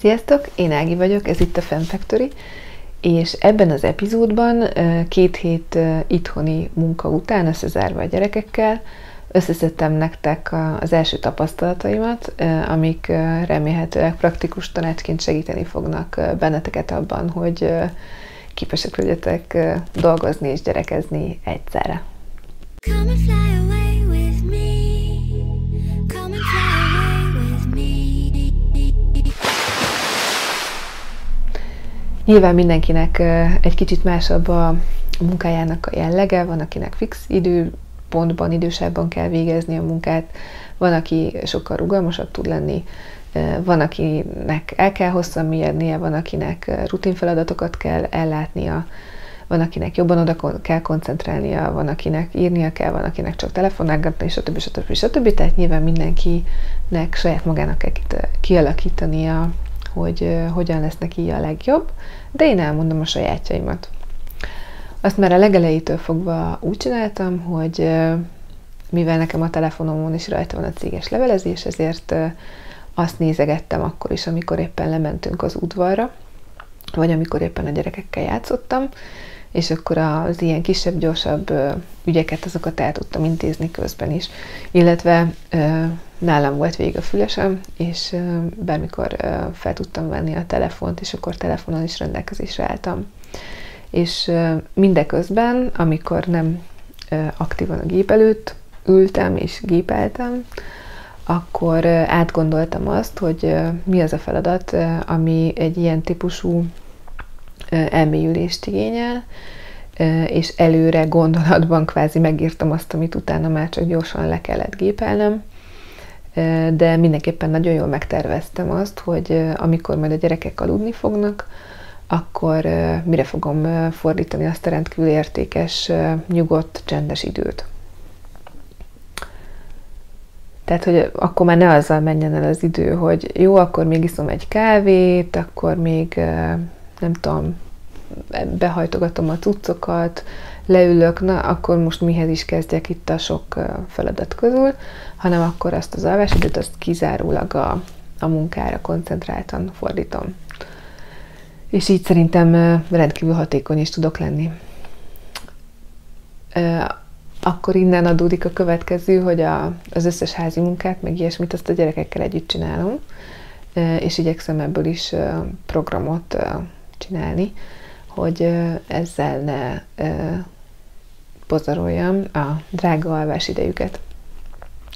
Sziasztok, én Ági vagyok, ez itt a Fan Factory, és ebben az epizódban 2 hét itthoni munka után összezárva a gyerekekkel összeszedtem nektek az első tapasztalataimat, amik remélhetőleg praktikus tanácsként segíteni fognak benneteket abban, hogy képesek legyetek dolgozni és gyerekezni egyszerre. Nyilván mindenkinek egy kicsit másabb a munkájának a jellege, van, akinek fix időpontban, idősebben kell végezni a munkát, van, aki sokkal rugalmasabb tud lenni, van, akinek el kell hosszan ijednie, van, akinek rutinfeladatokat kell ellátnia, van, akinek jobban oda kell koncentrálnia, van, akinek írnia kell, van, akinek csak telefonálgatni, stb. Stb. Stb. Tehát nyilván mindenkinek saját magának kell kialakítania, hogy hogyan lesz neki a legjobb, de én elmondom a sajátjaimat. Azt már a legelejétől fogva úgy csináltam, hogy mivel nekem a telefonomon is rajta van a céges levelezés, ezért azt nézegettem akkor is, amikor éppen lementünk az udvarra, vagy amikor éppen a gyerekekkel játszottam, és akkor az ilyen kisebb, gyorsabb ügyeket, azokat el tudtam intézni közben is. Illetve nálam volt végig a fülesem, és bármikor fel tudtam venni a telefont, és akkor telefonon is rendelkezésre álltam. És mindeközben, amikor nem aktívan a gép előtt ültem és gépeltem, akkor átgondoltam azt, hogy mi az a feladat, ami egy ilyen típusú elmélyülést igényel, és előre gondolatban kvázi megírtam azt, amit utána már csak gyorsan le kellett gépelnem, de mindenképpen nagyon jól megterveztem azt, hogy amikor majd a gyerekek aludni fognak, akkor mire fogom fordítani azt a rendkívül értékes, nyugodt, csendes időt. Tehát, hogy akkor már ne azzal menjen el az idő, hogy jó, akkor még iszom egy kávét, akkor még nem tudom, behajtogatom a cuccokat, leülök, na, akkor most mihez is kezdjek itt a sok feladat közül, hanem akkor azt az alvásidőt, azt kizárólag a munkára koncentráltan fordítom. És így szerintem rendkívül hatékony is tudok lenni. Akkor innen adódik a következő, hogy az összes házi munkát, meg ilyesmit, azt a gyerekekkel együtt csinálom, és igyekszem ebből is programot csinálni, hogy ezzel ne pozaroljam a drága alvás idejüket.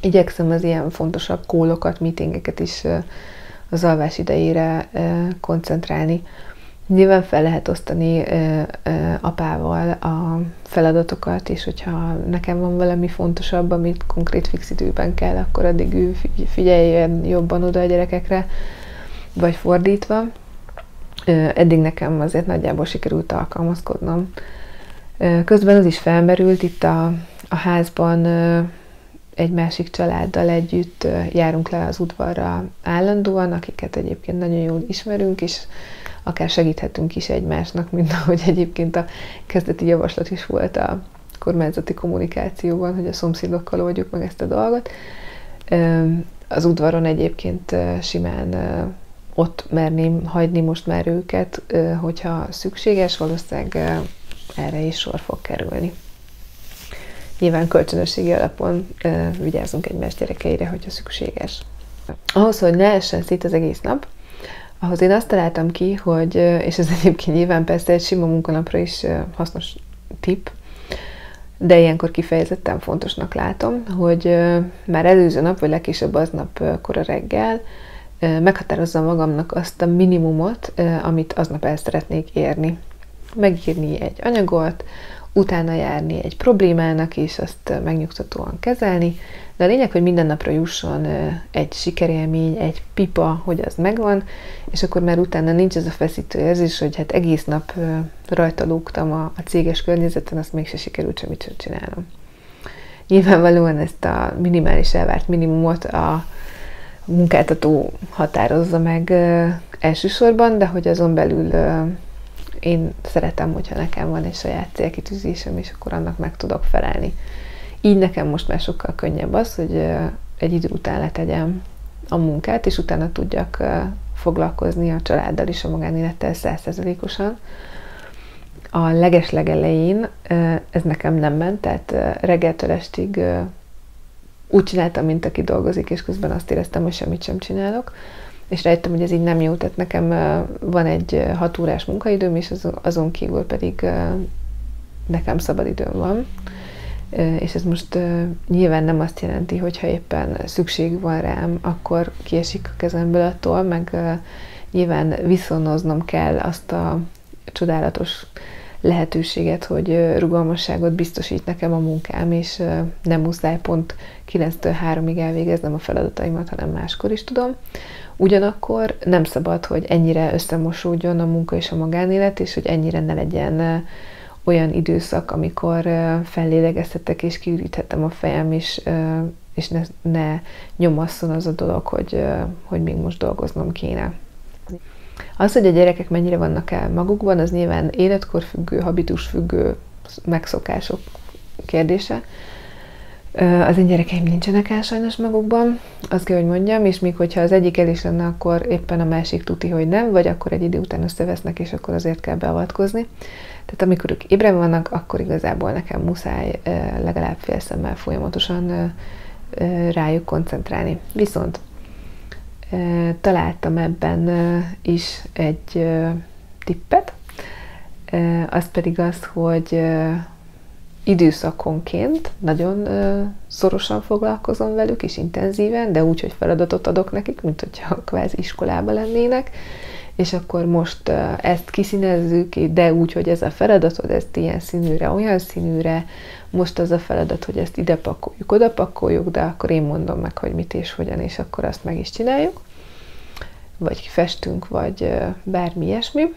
Igyekszem az ilyen fontosabb kólokat, meetingeket is az alvás idejére koncentrálni. Nyilván fel lehet osztani apával a feladatokat, és hogyha nekem van valami fontosabb, amit konkrét fix időben kell, akkor addig ő figyeljen jobban oda a gyerekekre, vagy fordítva. Eddig nekem azért nagyjából sikerült alkalmazkodnom. Közben az is felmerült, itt a házban egy másik családdal együtt járunk le az udvarra állandóan, akiket egyébként nagyon jól ismerünk, és akár segíthetünk is egymásnak, mint ahogy egyébként a kezdeti javaslat is volt a kormányzati kommunikációban, hogy a szomszédokkal oldjuk meg ezt a dolgot. Az udvaron egyébként simán ott merném hagyni most már őket, hogyha szükséges, valószínűleg erre is sor fog kerülni. Nyilván kölcsönösségi alapon vigyázzunk egymás gyerekeire, hogyha szükséges. Ahhoz, hogy ne essen szét az egész nap, ahhoz én azt találtam ki, hogy, és ez egyébként nyilván persze egy sima munkanapra is hasznos tipp, de ilyenkor kifejezetten fontosnak látom, hogy már előző nap, vagy legkésőbb aznap kora reggel meghatározzam magamnak azt a minimumot, amit aznap el szeretnék érni. Megírni egy anyagot, utána járni egy problémának, és azt megnyugtatóan kezelni, de a lényeg, hogy minden napra jusson egy sikerélmény, egy pipa, hogy az megvan, és akkor már utána nincs ez a feszítő érzés, hogy hát egész nap rajta lógtam a céges környezeten, azt mégse sikerült semmit csinálnom. Nyilvánvalóan ezt a minimális elvárt minimumot a munkáltató határozza meg elsősorban, de hogy azon belül én szeretem, hogyha nekem van egy saját célkitűzésem, és akkor annak meg tudok felelni. Így nekem most már sokkal könnyebb az, hogy egy idő után letegyem a munkát, és utána tudjak foglalkozni a családdal és a magánélettel 100%-osan. A legeslegelején ez nekem nem ment, tehát reggeltől estig úgy csináltam, mint aki dolgozik, és közben azt éreztem, hogy semmit sem csinálok, és rájöttem, hogy ez így nem jó, tehát nekem van egy 6 órás munkaidőm, és azon kívül pedig nekem szabadidőm van. És ez most nyilván nem azt jelenti, hogyha éppen szükség van rám, akkor kiesik a kezemből a toll, meg nyilván viszonoznom kell azt a csodálatos lehetőséget, hogy rugalmasságot biztosít nekem a munkám, és nem muszáj pont 9-től 3-ig elvégeznem a feladataimat, hanem máskor is tudom. Ugyanakkor nem szabad, hogy ennyire összemosódjon a munka és a magánélet, és hogy ennyire ne legyen olyan időszak, amikor fellélegezhetek és kiüríthettem a fejem, és ne nyomasszon az a dolog, hogy még most dolgoznom kéne. Az, hogy a gyerekek mennyire vannak el magukban, az nyilván életkorfüggő, habitusfüggő megszokások kérdése. Az én gyerekeim nincsenek el sajnos magukban, azt kell, hogy mondjam, és még hogyha az egyik el is lenne, akkor éppen a másik tuti, hogy nem, vagy akkor egy idő után összevesznek, és akkor azért kell beavatkozni. Tehát amikor ők ébren vannak, akkor igazából nekem muszáj legalább fél szemmel folyamatosan rájuk koncentrálni. Viszont találtam ebben is egy tippet, az pedig az, hogy időszakonként nagyon szorosan foglalkozom velük, és intenzíven, de úgy, hogy feladatot adok nekik, mint hogyha kvázi iskolában lennének, és akkor most ezt kiszínezzük, de úgy, hogy ez a feladatod, ezt ilyen színűre, olyan színűre, most az a feladat, hogy ezt ide pakoljuk, oda pakoljuk, de akkor én mondom meg, hogy mit és hogyan, és akkor azt meg is csináljuk, vagy festünk, vagy bármi ilyesmi,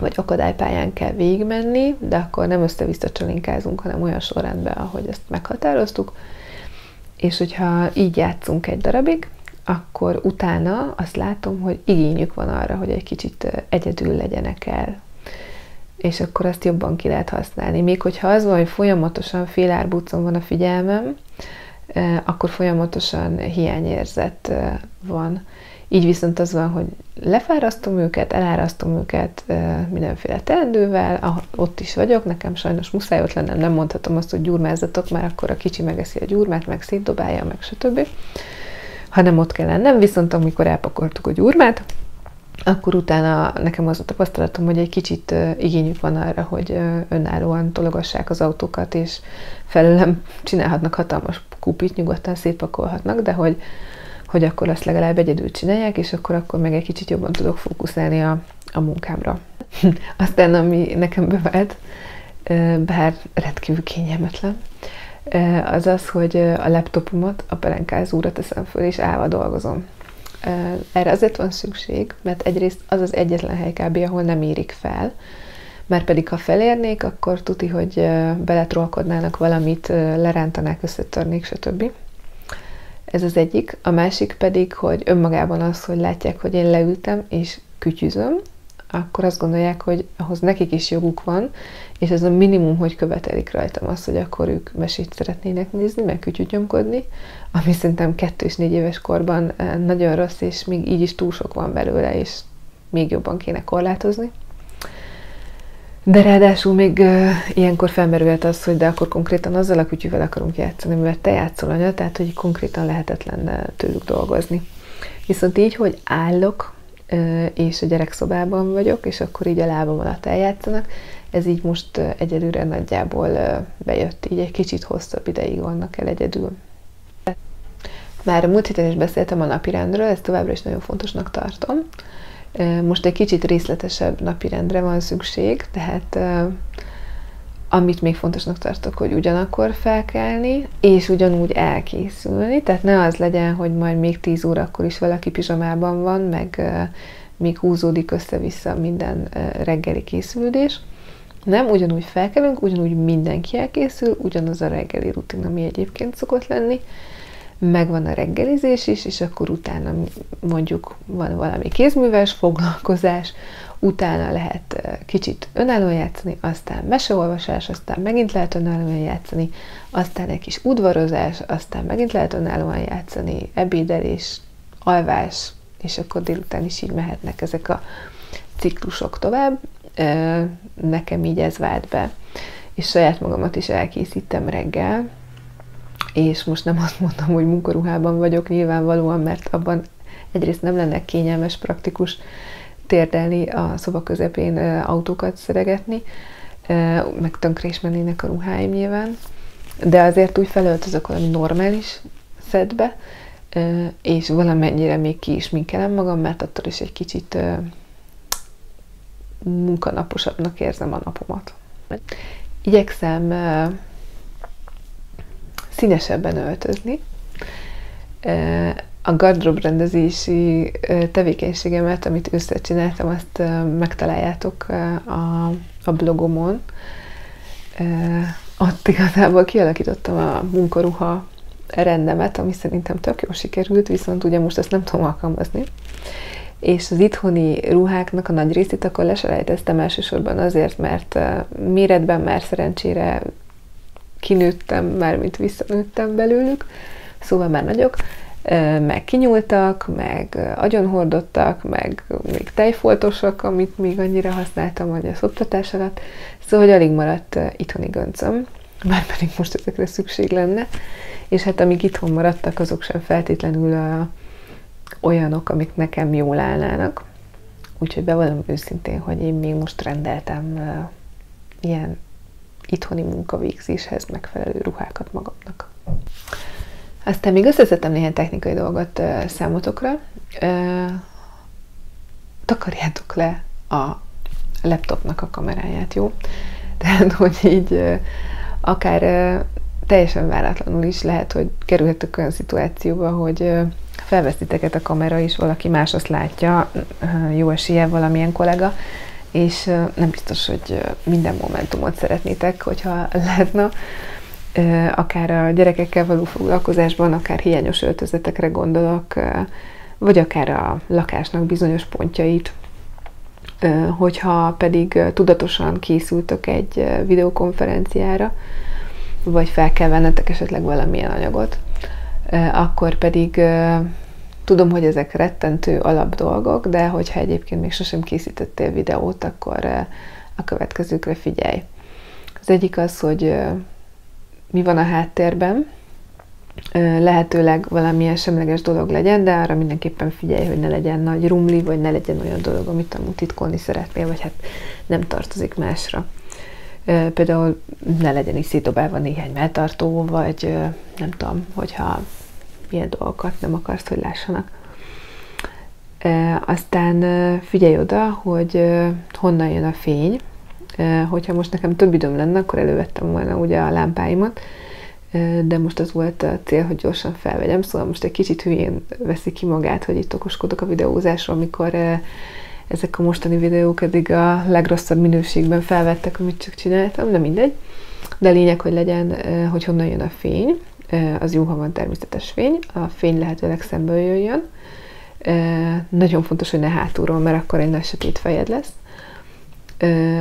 vagy akadálypályán kell végigmenni, de akkor nem össze-vissza csalinkázunk, hanem olyan sorrendben, ahogy ezt meghatároztuk, és hogyha így játszunk egy darabig, akkor utána azt látom, hogy igényük van arra, hogy egy kicsit egyedül legyenek el. És akkor azt jobban ki lehet használni. Még hogyha az van, hogy folyamatosan fél árbúcon van a figyelmem, akkor folyamatosan hiányérzet van. Így viszont az van, hogy lefárasztom őket, elárasztom őket mindenféle teendővel, ott is vagyok, nekem sajnos muszáj ott lennem, nem mondhatom azt, hogy gyurmázzatok, már akkor a kicsi megeszi a gyurmát, meg szétdobálja, meg stb. Hanem ott kell lennem, viszont amikor elpakoltuk a gyurmát, akkor utána nekem az a tapasztalatom, hogy egy kicsit igényük van arra, hogy önállóan tologassák az autókat, és felőlem csinálhatnak hatalmas kupit, nyugodtan szétpakolhatnak, de hogy akkor azt legalább egyedül csinálják, és akkor meg egy kicsit jobban tudok fókuszálni a munkámra. Aztán, ami nekem bevált, bár rendkívül kényelmetlen, az az, hogy a laptopomat a pelenkázóra teszem föl, és állva dolgozom. Erre azért van szükség, mert egyrészt az az egyetlen hely kb., ahol nem érik fel, mert pedig ha felérnék, akkor tuti, hogy beletrolkodnának valamit, lerántanák, összetörnék, stb. Ez az egyik. A másik pedig, hogy önmagában az, hogy látják, hogy én leültem és kütyüzöm, akkor azt gondolják, hogy ahhoz nekik is joguk van, és ez a minimum, hogy követelik rajtam azt, hogy akkor ők mesét szeretnének nézni, meg kütyügyömködni, ami szerintem 2 és 4 éves korban nagyon rossz, és még így is túl sok van belőle, és még jobban kéne korlátozni. De ráadásul még ilyenkor felmerült az, hogy de akkor konkrétan azzal a kütyüvel akarunk játszani, mert te játszol, anya, tehát hogy konkrétan lehetetlen tőlük dolgozni. Viszont így, hogy állok, és a gyerekszobában vagyok, és akkor így a lábam alatt eljátszanak. Ez így most egyelőre nagyjából bejött, így egy kicsit hosszabb ideig vannak el egyedül. Már a múlt héten is beszéltem a napirendről, ezt továbbra is nagyon fontosnak tartom. Most egy kicsit részletesebb napirendre van szükség, tehát amit még fontosnak tartok, hogy ugyanakkor felkelni, és ugyanúgy elkészülni, tehát ne az legyen, hogy majd még 10 órakor is valaki pizsamában van, meg még húzódik össze-vissza minden reggeli készülés. Nem, ugyanúgy felkelünk, ugyanúgy mindenki elkészül, ugyanaz a reggeli rutin, ami egyébként szokott lenni, megvan a reggelizés is, és akkor utána mondjuk van valami kézműves foglalkozás, utána lehet kicsit önállóan játszani, aztán meseolvasás, aztán megint lehet önállóan játszani, aztán egy kis udvarozás, aztán megint lehet önállóan játszani, ebédelés, alvás, és akkor délután is így mehetnek ezek a ciklusok tovább. Nekem így ez vált be. És saját magamat is elkészítem reggel, és most nem azt mondom, hogy munkaruhában vagyok nyilvánvalóan, mert abban egyrészt nem lenne kényelmes, praktikus térdelni a szoba közepén, autókat szeregetni, meg tönkre is mennének a ruháim nyilván, de azért úgy felöltözök valami normális szedbe, és valamennyire még ki is minkelem magam, mert attól is egy kicsit munkanaposabbnak érzem a napomat. Igyekszem színesebben öltözni. A gardróbrendezési tevékenységemet, amit összecsináltam, azt megtaláljátok a blogomon. Ott igazából kialakítottam a munkaruha rendemet, ami szerintem tök jól sikerült, viszont ugye most ezt nem tudom alkalmazni. És az itthoni ruháknak a nagy részét akkor leselejteztem elsősorban azért, mert méretben már szerencsére kinőttem, mármint visszanőttem belőlük, szóval már nagyok, meg kinyúltak, meg agyonhordottak, meg még tejfoltosak, amit még annyira használtam, hogy a szoptatás alatt, szóval alig maradt itthoni göncöm, már pedig most ezekre szükség lenne, és hát amíg itthon maradtak, azok sem feltétlenül olyanok, amik nekem jól állnának. Úgyhogy bevallom őszintén, hogy én még most rendeltem ilyen itthoni munkavégzéshez megfelelő ruhákat magamnak. Aztán még összeszedtem néhány technikai dolgot számotokra. Takarjátok le a laptopnak a kameráját, jó? Tehát, hogy így akár teljesen váratlanul is lehet, hogy kerülhetök olyan szituációba, hogy felvesztiteket a kamera, és valaki más azt látja, jó eséllyel valamilyen kollega, és nem biztos, hogy minden momentumot szeretnétek, hogyha lehetne, akár a gyerekekkel való foglalkozásban, akár hiányos öltözetekre gondolok, vagy akár a lakásnak bizonyos pontjait. Hogyha pedig tudatosan készültök egy videokonferenciára, vagy fel kell vennetek esetleg valamilyen anyagot, akkor pedig tudom, hogy ezek rettentő alapdolgok, de hogyha egyébként még sosem készítettél videót, akkor a következőkre figyelj. Az egyik az, hogy mi van a háttérben, lehetőleg valamilyen semleges dolog legyen, de arra mindenképpen figyelj, hogy ne legyen nagy rumli, vagy ne legyen olyan dolog, amit amúgy titkolni szeretnél, vagy hát nem tartozik másra. Például ne legyen így szétdobálva néhány melltartó, vagy nem tudom, hogyha ilyen dolgokat nem akarsz, hogy lássanak. Aztán figyelj oda, hogy honnan jön a fény. Hogyha most nekem több időm lenne, akkor elővettem volna ugye a lámpáimat, de most az volt a cél, hogy gyorsan felvegyem, szóval most egy kicsit hülyén veszi ki magát, hogy itt okoskodok a videózásról, amikor ezek a mostani videók eddig a legrosszabb minőségben felvettek, amit csak csináltam, de mindegy. De lényeg, hogy legyen, hogy honnan jön a fény. Az jó, ha van természetes fény. A fény lehetőleg szemből jöjjön. Nagyon fontos, hogy ne hátulról, mert akkor egy nagy sötét fejed lesz.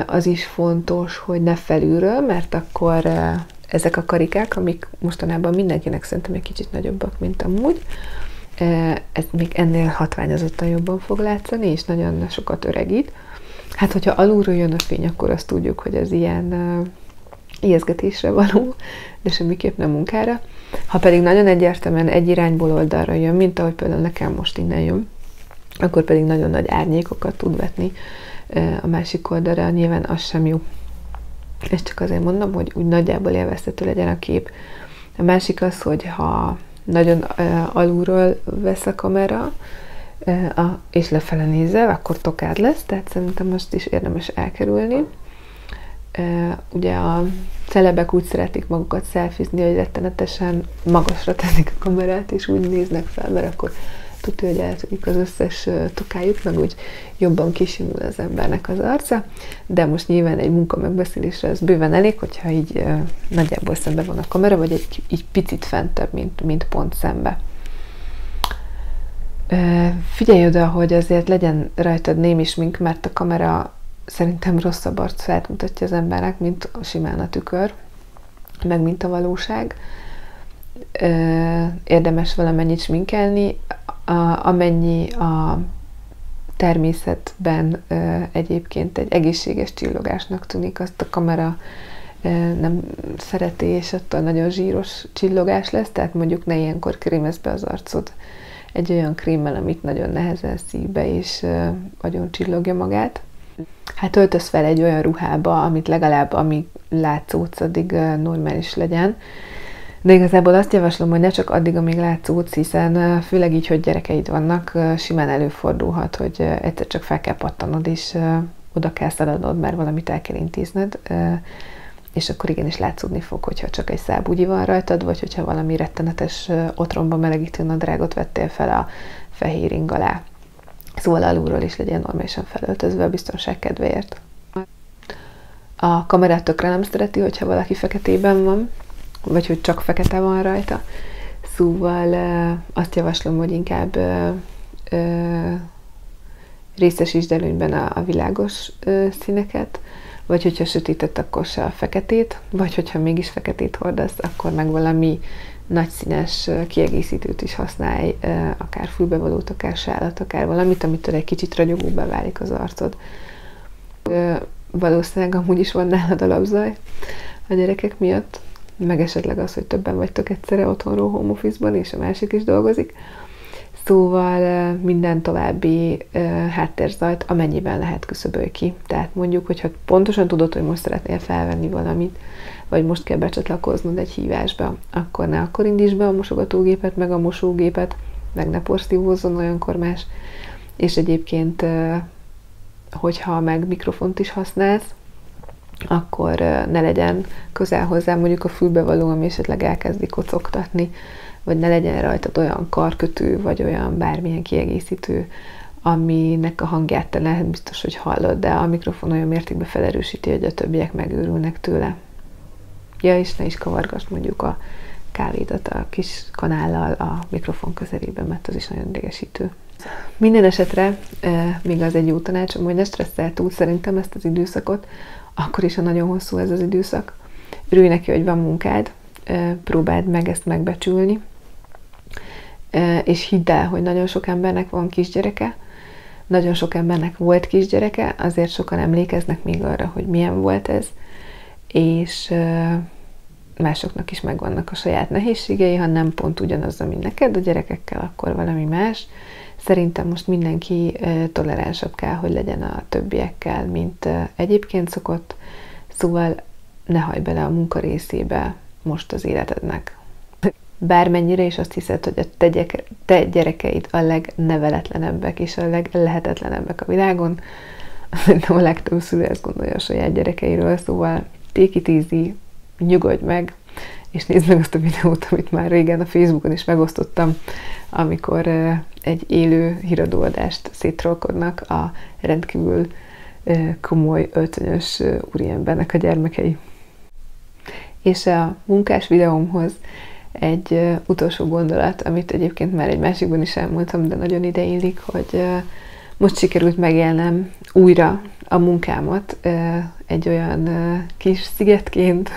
Az is fontos, hogy ne felülről, mert akkor ezek a karikák, amik mostanában mindenkinek szerintem egy kicsit nagyobbak, mint amúgy, ez még ennél hatványozottan jobban fog látszani, és nagyon sokat öregít. Hát, hogyha alulról jön a fény, akkor azt tudjuk, hogy ez ilyen ijeszgetésre való, de semmiképp nem munkára. Ha pedig nagyon egyértelműen egy irányból oldalra jön, mint ahogy például nekem most innen jön, akkor pedig nagyon nagy árnyékokat tud vetni a másik oldalra, nyilván az sem jó. És csak azért mondom, hogy úgy nagyjából élvezhető legyen a kép. A másik az, hogy ha nagyon alulról vesz a kamera, és lefele nézel, akkor tokád lesz, tehát szerintem most is érdemes elkerülni. Ugye a celebek úgy szeretik magukat szelfizni, hogy rettenetesen magasra teszik a kamerát, és úgy néznek fel, mert akkor tudja, hogy eltűnik az összes tokájuk, meg úgy jobban kisimul az embernek az arca, de most nyilván egy munka megbeszélésre ez bőven elég, hogyha így nagyjából szembe van a kamera, vagy így picit fentebb, mint pont szembe. Figyelj oda, hogy azért legyen rajtad némi smink, mert a kamera szerintem rosszabb arcát mutatja az embernek, mint simán a tükör, meg mint a valóság. Érdemes valamennyit sminkelni, amennyi a természetben egyébként egy egészséges csillogásnak tűnik, azt a kamera nem szereti, és attól nagyon zsíros csillogás lesz, tehát mondjuk ne ilyenkor krémezd be az arcod egy olyan krémmel, amit nagyon nehezen szív be, és nagyon csillogja magát. Hát öltöz fel egy olyan ruhába, amit legalább amíg látszódsz, addig normális legyen. De igazából azt javaslom, hogy ne csak addig, amíg látszódsz, hiszen főleg így, hogy gyerekeid vannak, simán előfordulhat, hogy egyszer csak fel kell pattanod, és oda kell szaladnod, mert valamit el kell intézned, és akkor igenis látszódni fog, hogyha csak egy szábúgyi van rajtad, vagy hogyha valami rettenetes otromba melegítő nadrágot vettél fel a fehér ing alá. Szóval alulról is legyen normálisan felöltözve a biztonság kedvéért. A kamerát tökre nem szereti, hogyha valaki feketében van, vagy hogy csak fekete van rajta. Szóval azt javaslom, hogy inkább részesítsd előnyben a világos színeket, vagy hogyha sötétett, akkor se a feketét, vagy hogyha mégis feketét hordasz, akkor meg valami nagyszínes kiegészítőt is használj, akár fülbevalót, akár sálat, akár valamit, amitől egy kicsit ragyogóbbá válik az arcod. Valószínűleg amúgy is van nálad alapzaj a gyerekek miatt, meg esetleg az, hogy többen vagytok egyszerre otthonról, home office-ban, és a másik is dolgozik. Szóval minden további háttérzajt amennyiben lehet küszöbölj ki. Tehát mondjuk, hogyha pontosan tudod, hogy most szeretnél felvenni valamit, vagy most kell becsatlakoznod egy hívásba, akkor ne akkor indítsd be a mosogatógépet, meg a mosógépet, meg ne porszívózzon olyankor más. És egyébként, hogyha meg mikrofont is használsz, akkor ne legyen közel hozzá mondjuk a fülbevaló, ami esetleg elkezdi kocogtatni, vagy ne legyen rajtad olyan karkötő, vagy olyan bármilyen kiegészítő, aminek a hangját te lehet biztos, hogy hallod, de a mikrofon olyan mértékben felerősíti, hogy a többiek megőrülnek tőle. Ja, és ne is kavargasd mondjuk a kávédat a kis kanállal a mikrofon közelében, mert az is nagyon idegesítő. Minden esetre, még az egy jó tanácsom, hogy ne stresszel túl szerintem ezt az időszakot, akkor is, ha nagyon hosszú ez az időszak. Örülj neki, hogy van munkád, próbáld meg ezt megbecsülni, és hidd el, hogy nagyon sok embernek van kisgyereke, nagyon sok embernek volt kisgyereke, azért sokan emlékeznek még arra, hogy milyen volt ez, és másoknak is megvannak a saját nehézségei, ha nem pont ugyanaz, ami neked a gyerekekkel, akkor valami más. Szerintem most mindenki toleránsabb kell, hogy legyen a többiekkel, mint egyébként szokott, szóval ne hajj bele a munka részébe most az életednek. Bármennyire is azt hiszed, hogy a te gyerekeid a legneveletlenebbek és a leglehetetlenebbek a világon, nem a legtöbb szülő ezt gondolja a saját gyerekeiről, szóval take it easy, nyugodj meg, és nézd meg azt a videót, amit már régen a Facebookon is megosztottam, amikor egy élő híradóadást széttrollkodnak a rendkívül komoly, öltönyös úriembernek a gyermekei. És a munkás videómhoz egy utolsó gondolat, amit egyébként már egy másikban is elmondtam, de nagyon ideillik, hogy most sikerült megélnem újra a munkámat egy olyan kis szigetként,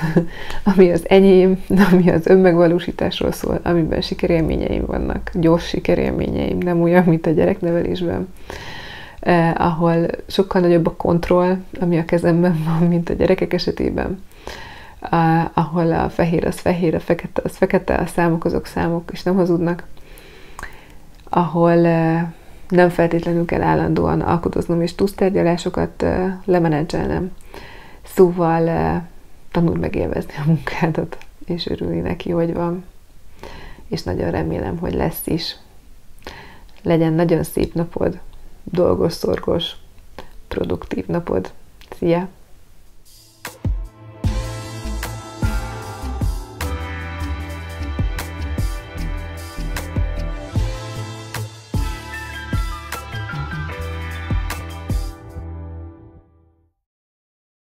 ami az enyém, ami az önmegvalósításról szól, amiben sikerélményeim vannak, gyors sikerélményeim, nem olyan, mint a gyereknevelésben, ahol sokkal nagyobb a kontroll, ami a kezemben van, mint a gyerekek esetében, ahol a fehér az fehér, a fekete az fekete, a számok azok számok, és nem hazudnak, ahol nem feltétlenül kell állandóan alkotoznom és túlsztárgyalásokat lemenedzselnem. Szóval tanuld meg élvezni a munkádat, és örülni neki, hogy van. És nagyon remélem, hogy lesz is. Legyen nagyon szép napod, dolgos, szorgos, produktív napod. Szia!